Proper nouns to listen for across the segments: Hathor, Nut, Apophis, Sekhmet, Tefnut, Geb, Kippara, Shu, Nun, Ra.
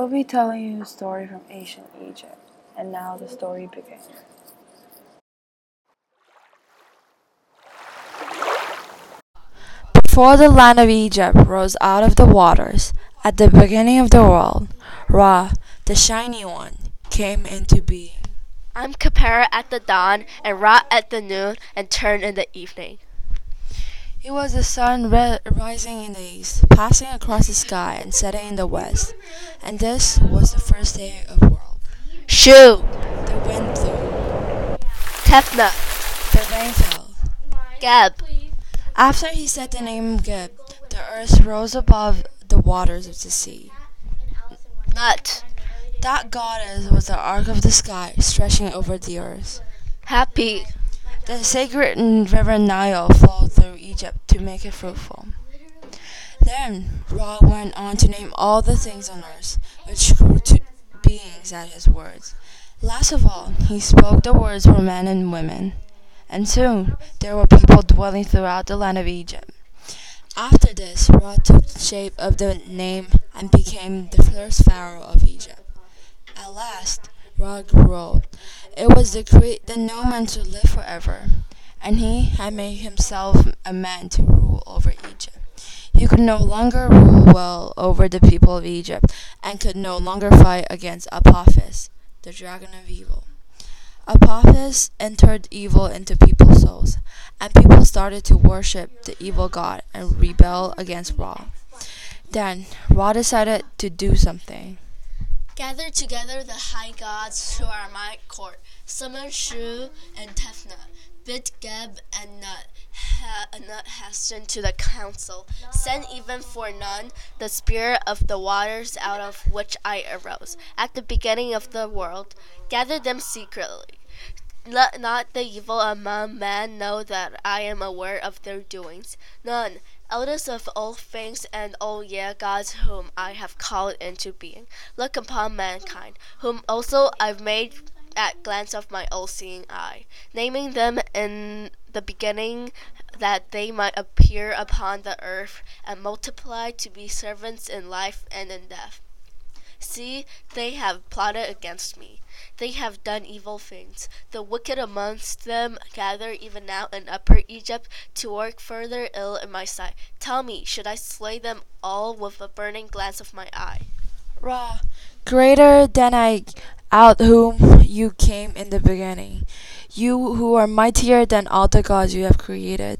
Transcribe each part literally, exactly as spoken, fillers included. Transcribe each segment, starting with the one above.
We'll be telling you a story from ancient Egypt, and now the story begins. Before the land of Egypt rose out of the waters, at the beginning of the world, Ra, the Shiny One, came into being. I'm Kippara at the dawn, and Ra at the noon, and Turn in the evening. It was the sun re- rising in the east, passing across the sky and setting in the west. And this was the first day of the world. Shu! The wind blew. Tefnut! The rain fell. Geb! After he said the name Geb, the earth rose above the waters of the sea. Nut! That goddess was the arc of the sky, stretching over the earth. Happy! The sacred river Nile flowed through Egypt to make it fruitful. Then Ra went on to name all the things on earth, which grew to beings at his words. Last of all, he spoke the words for men and women. And soon there were people dwelling throughout the land of Egypt. After this, Ra took the shape of the name and became the first pharaoh of Egypt. At last, Ra grew old. It was decreed that no man should live forever, and he had made himself a man to rule over Egypt. He could no longer rule well over the people of Egypt, and could no longer fight against Apophis, the dragon of evil. Apophis entered evil into people's souls, and people started to worship the evil god and rebel against Ra. Then Ra decided to do something. Gather together the high gods who are my court. Summon Shu and Tefnut. Bid Geb and Nut, ha- Nut hasten to the council. Send even for Nun, the spirit of the waters out of which I arose. At the beginning of the world, gather them secretly. Let not the evil among men know that I am aware of their doings. Nun, eldest of all things and all ye gods whom I have called into being, look upon mankind, whom also I've made at glance of my all-seeing eye, naming them in the beginning that they might appear upon the earth and multiply to be servants in life and in death. See, they have plotted against me. They have done evil things. The wicked amongst them gather even now in Upper Egypt to work further ill in my sight. Tell me, should I slay them all with a burning glance of my eye? Ra, greater than I, out whom you came in the beginning, you who are mightier than all the gods you have created.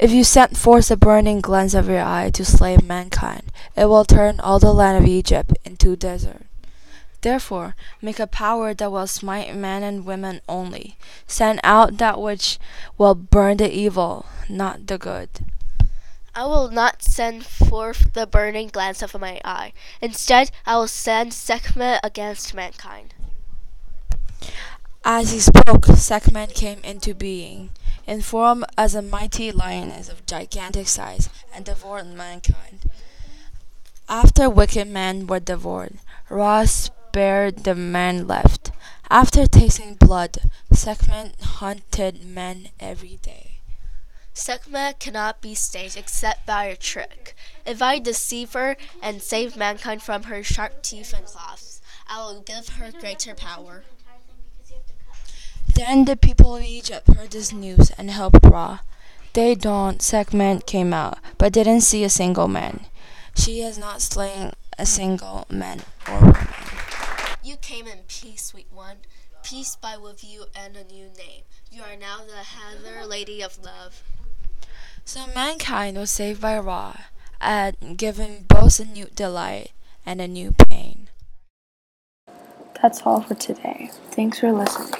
If you send forth the burning glance of your eye to slay mankind, it will turn all the land of Egypt into desert. Therefore, make a power that will smite men and women only. Send out that which will burn the evil, not the good. I will not send forth the burning glance of my eye. Instead, I will send Sekhmet against mankind. As he spoke, Sekhmet came into being, in form as a mighty lioness of gigantic size, and devoured mankind. After wicked men were devoured, Ra spared the men left. After tasting blood, Sekhmet hunted men every day. Sekhmet cannot be staged except by a trick. If I deceive her and save mankind from her sharp teeth and claws, I will give her greater power. Then the people of Egypt heard this news and helped Ra. Day dawned, Sekhmet came out, but didn't see a single man. She has not slain a single man or woman. You came in peace, sweet one. Peace be with you and a new name. You are now the Hathor, Lady of Love. So mankind was saved by Ra, and given both a new delight and a new pain. That's all for today. Thanks for listening.